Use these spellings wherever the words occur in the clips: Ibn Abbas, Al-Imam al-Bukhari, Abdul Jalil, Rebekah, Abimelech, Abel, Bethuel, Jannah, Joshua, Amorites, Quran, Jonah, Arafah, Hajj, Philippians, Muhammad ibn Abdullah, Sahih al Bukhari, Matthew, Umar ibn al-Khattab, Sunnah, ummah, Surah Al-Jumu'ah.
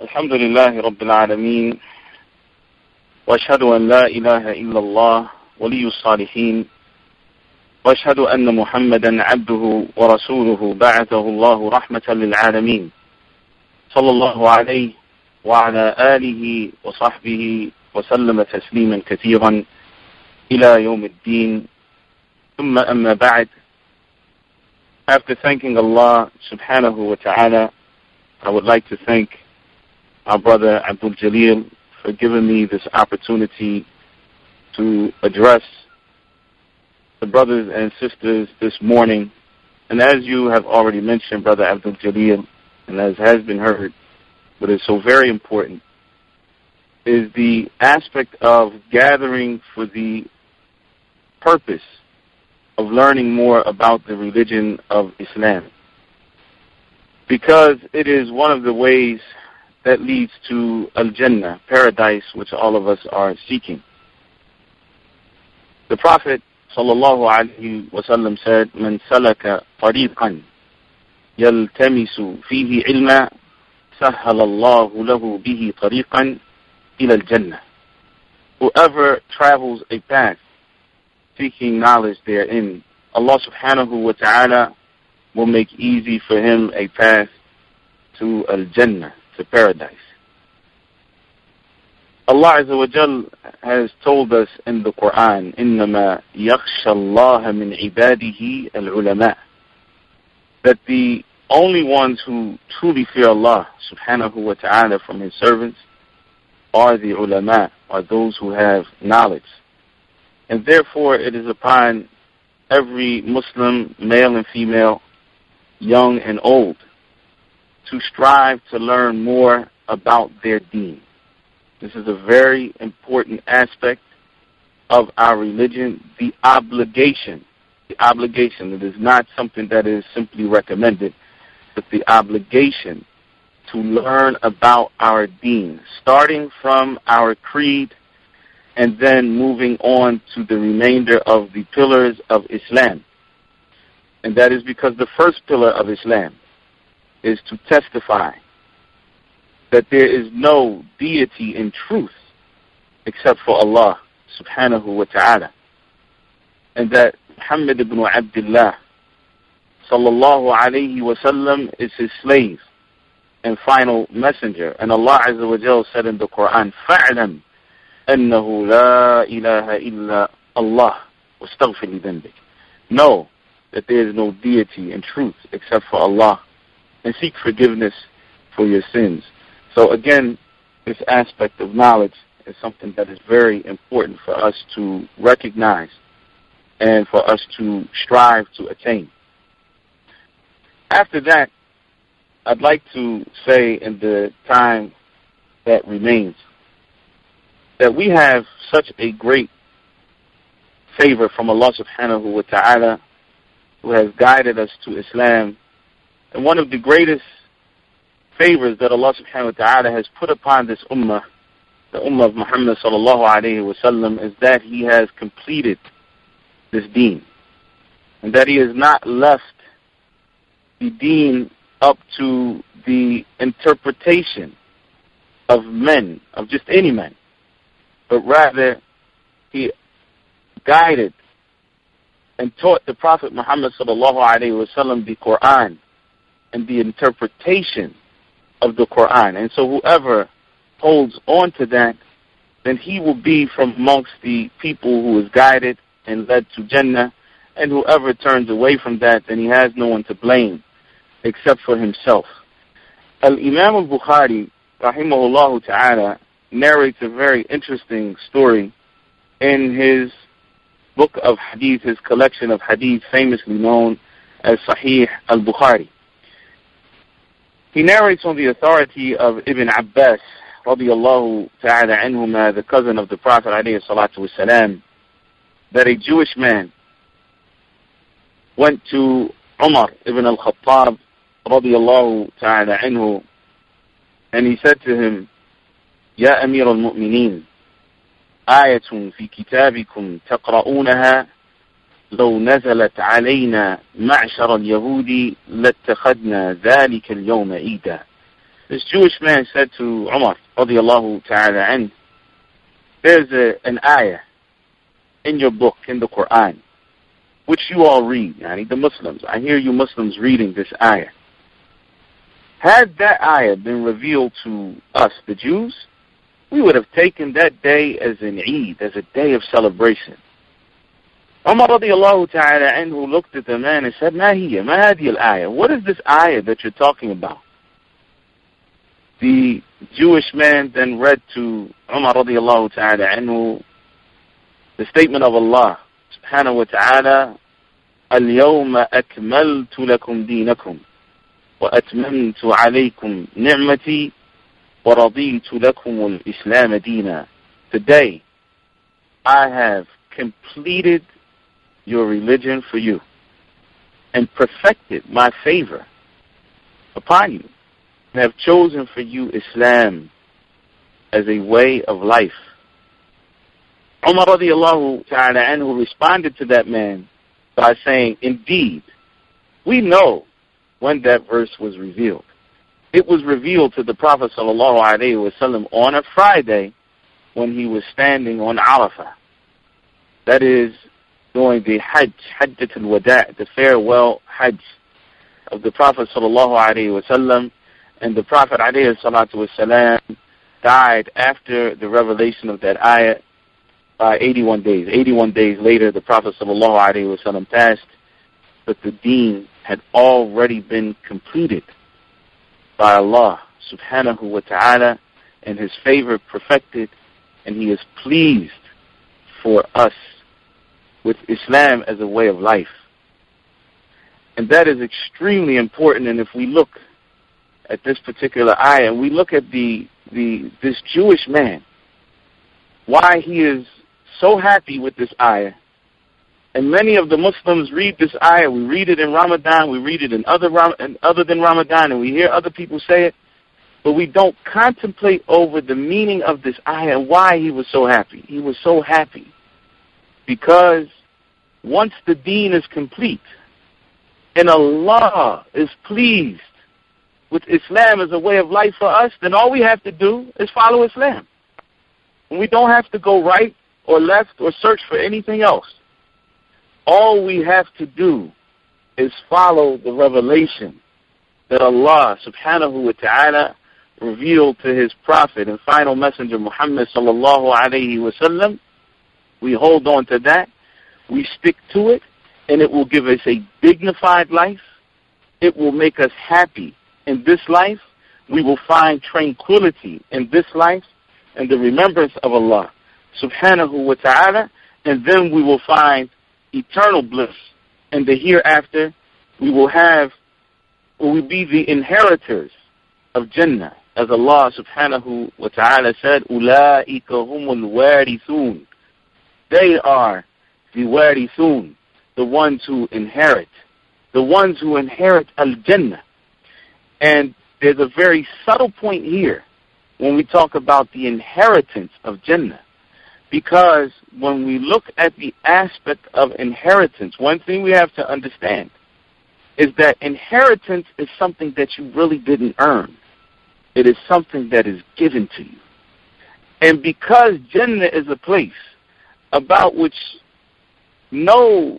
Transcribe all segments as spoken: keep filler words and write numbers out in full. الحمد لله رب العالمين وأشهد أن لا إله إلا الله ولي الصالحين وأشهد أن محمدا عبده ورسوله بعثه الله رحمة للعالمين صلى الله عليه وعلى آله وصحبه وسلم تسليما كثيرا إلى يوم الدين ثم أما بعد. After thanking Allah subhanahu wa ta'ala, I would like to thank our brother Abdul Jalil for giving me this opportunity to address the brothers and sisters this morning. And as you have already mentioned, brother Abdul Jalil, and as has been heard, but it's so very important, is the aspect of gathering for the purpose of learning more about the religion of Islam, because it is one of the ways that leads to Al-Jannah, paradise, which all of us are seeking. The Prophet sallallahu alaihi wasallam said, "Man salaka tariqan yaltamisu fihi ilma, sahhala Allahu lahu bihi tariqan ila al-Jannah." Whoever travels a path seeking knowledge therein, Allah subhanahu wa ta'ala will make easy for him a path to al-Jannah, to paradise. Allah Azza wa Jal has told us in the Quran, إِنَّمَا يَخْشَ اللَّهَ مِنْ عِبَادِهِ الْعُلَمَاءِ, that the only ones who truly fear Allah subhanahu wa ta'ala from His servants are the ulama, are those who have knowledge. And therefore it is upon every Muslim, male and female, young and old, to strive to learn more about their deen. This is a very important aspect of our religion, the obligation. The obligation. It is not something that is simply recommended, but the obligation to learn about our deen, starting from our creed and then moving on to the remainder of the pillars of Islam. And that is because the first pillar of Islam is to testify that there is no deity in truth except for Allah subhanahu wa ta'ala, and that Muhammad ibn Abdullah sallallahu alayhi wa sallam is his slave and final messenger. And Allah Azza wa Jal said in the Quran, فَعْلَمْ أَنَّهُ لَا إِلَهَ إِلَّا اللَّهُ وَاسْتَغْفِرْ لِذَنْبِكَ. Know that there is no deity in truth except for Allah, and seek forgiveness for your sins. So again, this aspect of knowledge is something that is very important for us to recognize and for us to strive to attain. After that, I'd like to say, in the time that remains, that we have such a great favor from Allah subhanahu wa ta'ala, who has guided us to Islam. And one of the greatest favors that Allah subhanahu wa ta'ala has put upon this ummah, the ummah of Muhammad sallallahu alayhi wa sallam, is that he has completed this deen, and that he has not left the deen up to the interpretation of men, of just any man, but rather he guided and taught the Prophet Muhammad sallallahu alayhi wa sallam the Quran and the interpretation of the Quran. And so whoever holds on to that, then he will be from amongst the people who is guided and led to Jannah. And whoever turns away from that, then he has no one to blame except for himself. Al-Imam al-Bukhari, rahimahullahu ta'ala, narrates a very interesting story in his book of hadith, his collection of hadith famously known as Sahih al Bukhari. He narrates on the authority of Ibn Abbas, radiyallahu ta'ala anhuma, the cousin of the Prophet alayhi salatu wasalam, that a Jewish man went to Umar ibn al-Khattab, radiyallahu ta'ala anhu, and he said to him, "Ya Amir al-Mu'mineen, ayatun fi kitabikum taqra'unaha, لو نزلت علينا معشر اليهود لاتخذنا ذلك اليوم عيدا This Jewish man said to Umar, radiyallahu ta'ala anhu, there's a, an ayah in your book, in the Quran, which you all read, yani the Muslims. I hear you Muslims reading this ayah. Had that ayah been revealed to us, the Jews, we would have taken that day as an Eid, as a day of celebration. Umar radiallahu ta'ala anhu looked at the man and said, Ma hiya, ma hadi al-ayah? What is this ayah that you're talking about? The Jewish man then read to Umar radiallahu ta'ala anhu the statement of Allah subhanahu wa ta'ala, Al-yawma akmaltu lakum deenakum wa atmamtu alaykum ni'mati wa raditu lakum al-islam deena. Today, I have completed your religion for you and perfected my favor upon you and have chosen for you Islam as a way of life. Umar radiallahu ta'ala anhu responded to that man by saying, indeed, we know when that verse was revealed. It was revealed to the Prophet sallallahu alaihi wasallam on a Friday when he was standing on Arafah. That is during the Hajj, Hajjat al-Wada', the farewell Hajj of the Prophet sallallahu alaihi wasallam. And the Prophet alayhi salatu wasalam died after the revelation of that ayah by eighty-one days. eighty-one days later, the Prophet sallallahu alayhi wasallam passed, but the deen had already been completed by Allah subhanahu wa ta'ala, and his favor perfected, and he is pleased for us with Islam as a way of life. And that is extremely important. And if we look at this particular ayah, we look at the the this Jewish man, why he is so happy with this ayah. And many of the Muslims read this ayah. We read it in Ramadan. We read it in other and other than Ramadan, and we hear other people say it, but we don't contemplate over the meaning of this ayah and why he was so happy. He was so happy because once the deen is complete and Allah is pleased with Islam as a way of life for us, then all we have to do is follow Islam. And we don't have to go right or left or search for anything else. All we have to do is follow the revelation that Allah subhanahu wa ta'ala revealed to his prophet and final messenger Muhammad sallallahu alayhi wa sallam. We hold on to that, we stick to it, and it will give us a dignified life. It will make us happy in this life. We will find tranquility in this life and the remembrance of Allah subhanahu wa ta'ala, and then we will find eternal bliss. And the hereafter, we will have, we will be the inheritors of Jannah, as Allah subhanahu wa ta'ala said, أُولَٰئِكَ هُمُ الْوَارِثُونَ. They are the warithun, the ones who inherit, the ones who inherit al-Jannah. And there's a very subtle point here when we talk about the inheritance of Jannah, because when we look at the aspect of inheritance, one thing we have to understand is that inheritance is something that you really didn't earn. It is something that is given to you. And because Jannah is a place about which no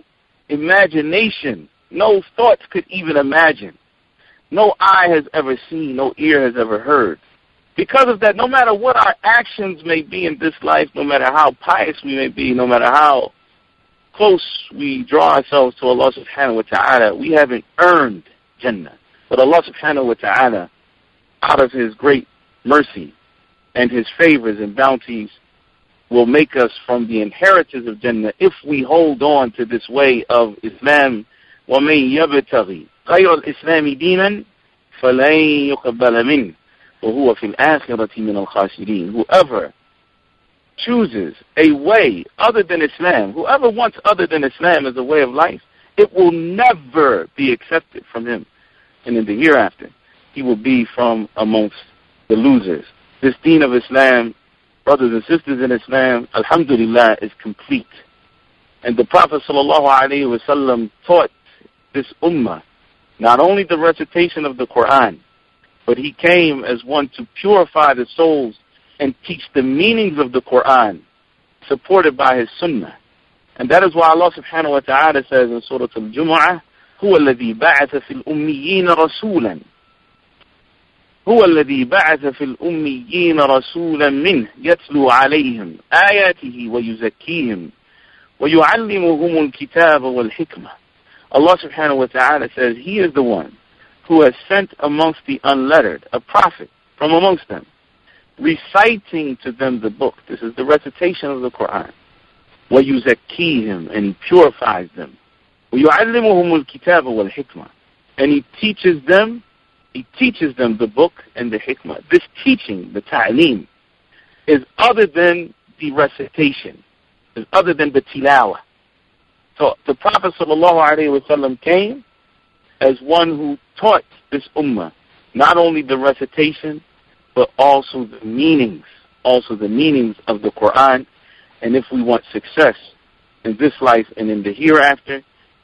imagination, no thoughts could even imagine, no eye has ever seen, no ear has ever heard. Because of that, no matter what our actions may be in this life, no matter how pious we may be, no matter how close we draw ourselves to Allah subhanahu wa ta'ala, we haven't earned Jannah. But Allah subhanahu wa ta'ala, out of his great mercy and his favors and bounties, will make us from the inheritors of Jannah if we hold on to this way of Islam. وَمَنْ يَبْتَغِي غَيْرَ الْإِسْلَامِ دِينًا فَلَنْ يُقَبَّلَ مِنْهُ وَهُوَ فِي الْآخِرَةِ مِنَ الْخَاسِرِينَ. Whoever chooses a way other than Islam, whoever wants other than Islam as a way of life, it will never be accepted from him. And in the hereafter, he will be from amongst the losers. This deen of Islam, brothers and sisters in Islam, alhamdulillah, is complete. And the Prophet sallallahu alaihi wasallam taught this ummah not only the recitation of the Quran, but he came as one to purify the souls and teach the meanings of the Quran, supported by his sunnah. And that is why Allah subhanahu wa ta'ala says in Surah Al-Jumu'ah, هُوَ الَّذِي بَعَثَ فِي الْأُمِّيِّينَ رَسُولًا هُوَ الَّذِي بَعَثَ فِي الْأُمِّيِّينَ رَسُولًا مِنْهُ يَتْلُو عَلَيْهِمْ آيَاتِهِ وَيُزَكِّيهِمْ وَيُعَلِّمُهُمُ الْكِتَابَ وَالْحِكْمَةَ. Allah subhanahu wa ta'ala says, He is the one who has sent amongst the unlettered a prophet from amongst them, reciting to them the book. This is the recitation of the Quran. وَيُزَكِّيهِمْ, and He purifies them. وَيُعَلِّمُهُمُ الْكِتَابَ وَالْحِكْمَةَ, and He teaches them, He teaches them the book and the hikmah. This teaching, the ta'aleem, is other than the recitation, is other than the tilawah. So the Prophet sallallahu alaihi wasallam came as one who taught this ummah not only the recitation, but also the meanings, also the meanings of the Quran. And if we want success in this life and in the hereafter,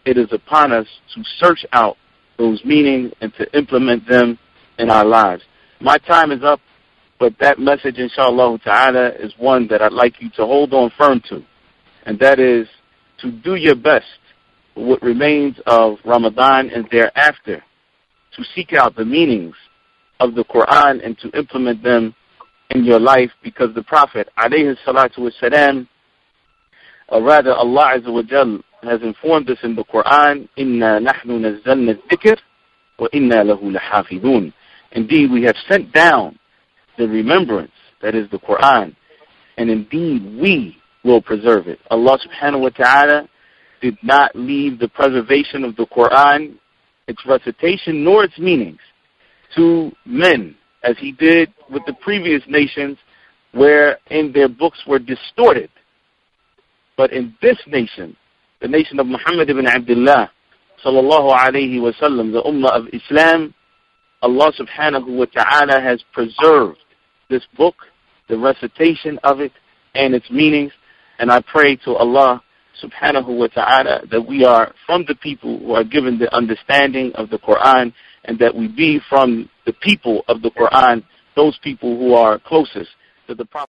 it is upon us to search out those meanings and to implement them in our lives. My time is up, but that message, inshallah ta'ala, is one that I'd like you to hold on firm to. And that is to do your best with what remains of Ramadan and thereafter, to seek out the meanings of the Quran and to implement them in your life, because the Prophet, alayhi salatu wasalam, or rather Allah Azza wa Jal, has informed us in the Quran, Inna nahnu nazzalna al-dhikr wa inna lahu lahafidun. Indeed, we have sent down the remembrance, that is the Quran, and indeed we will preserve it. Allah subhanahu wa ta'ala did not leave the preservation of the Quran, its recitation, nor its meanings, to men, as He did with the previous nations, wherein their books were distorted. But in this nation, the nation of Muhammad ibn Abdullah, sallallahu alayhi wa sallam, the ummah of Islam, Allah subhanahu wa ta'ala has preserved this book, the recitation of it, and its meanings. And I pray to Allah subhanahu wa ta'ala that we are from the people who are given the understanding of the Quran, and that we be from the people of the Quran, those people who are closest to the Prophet.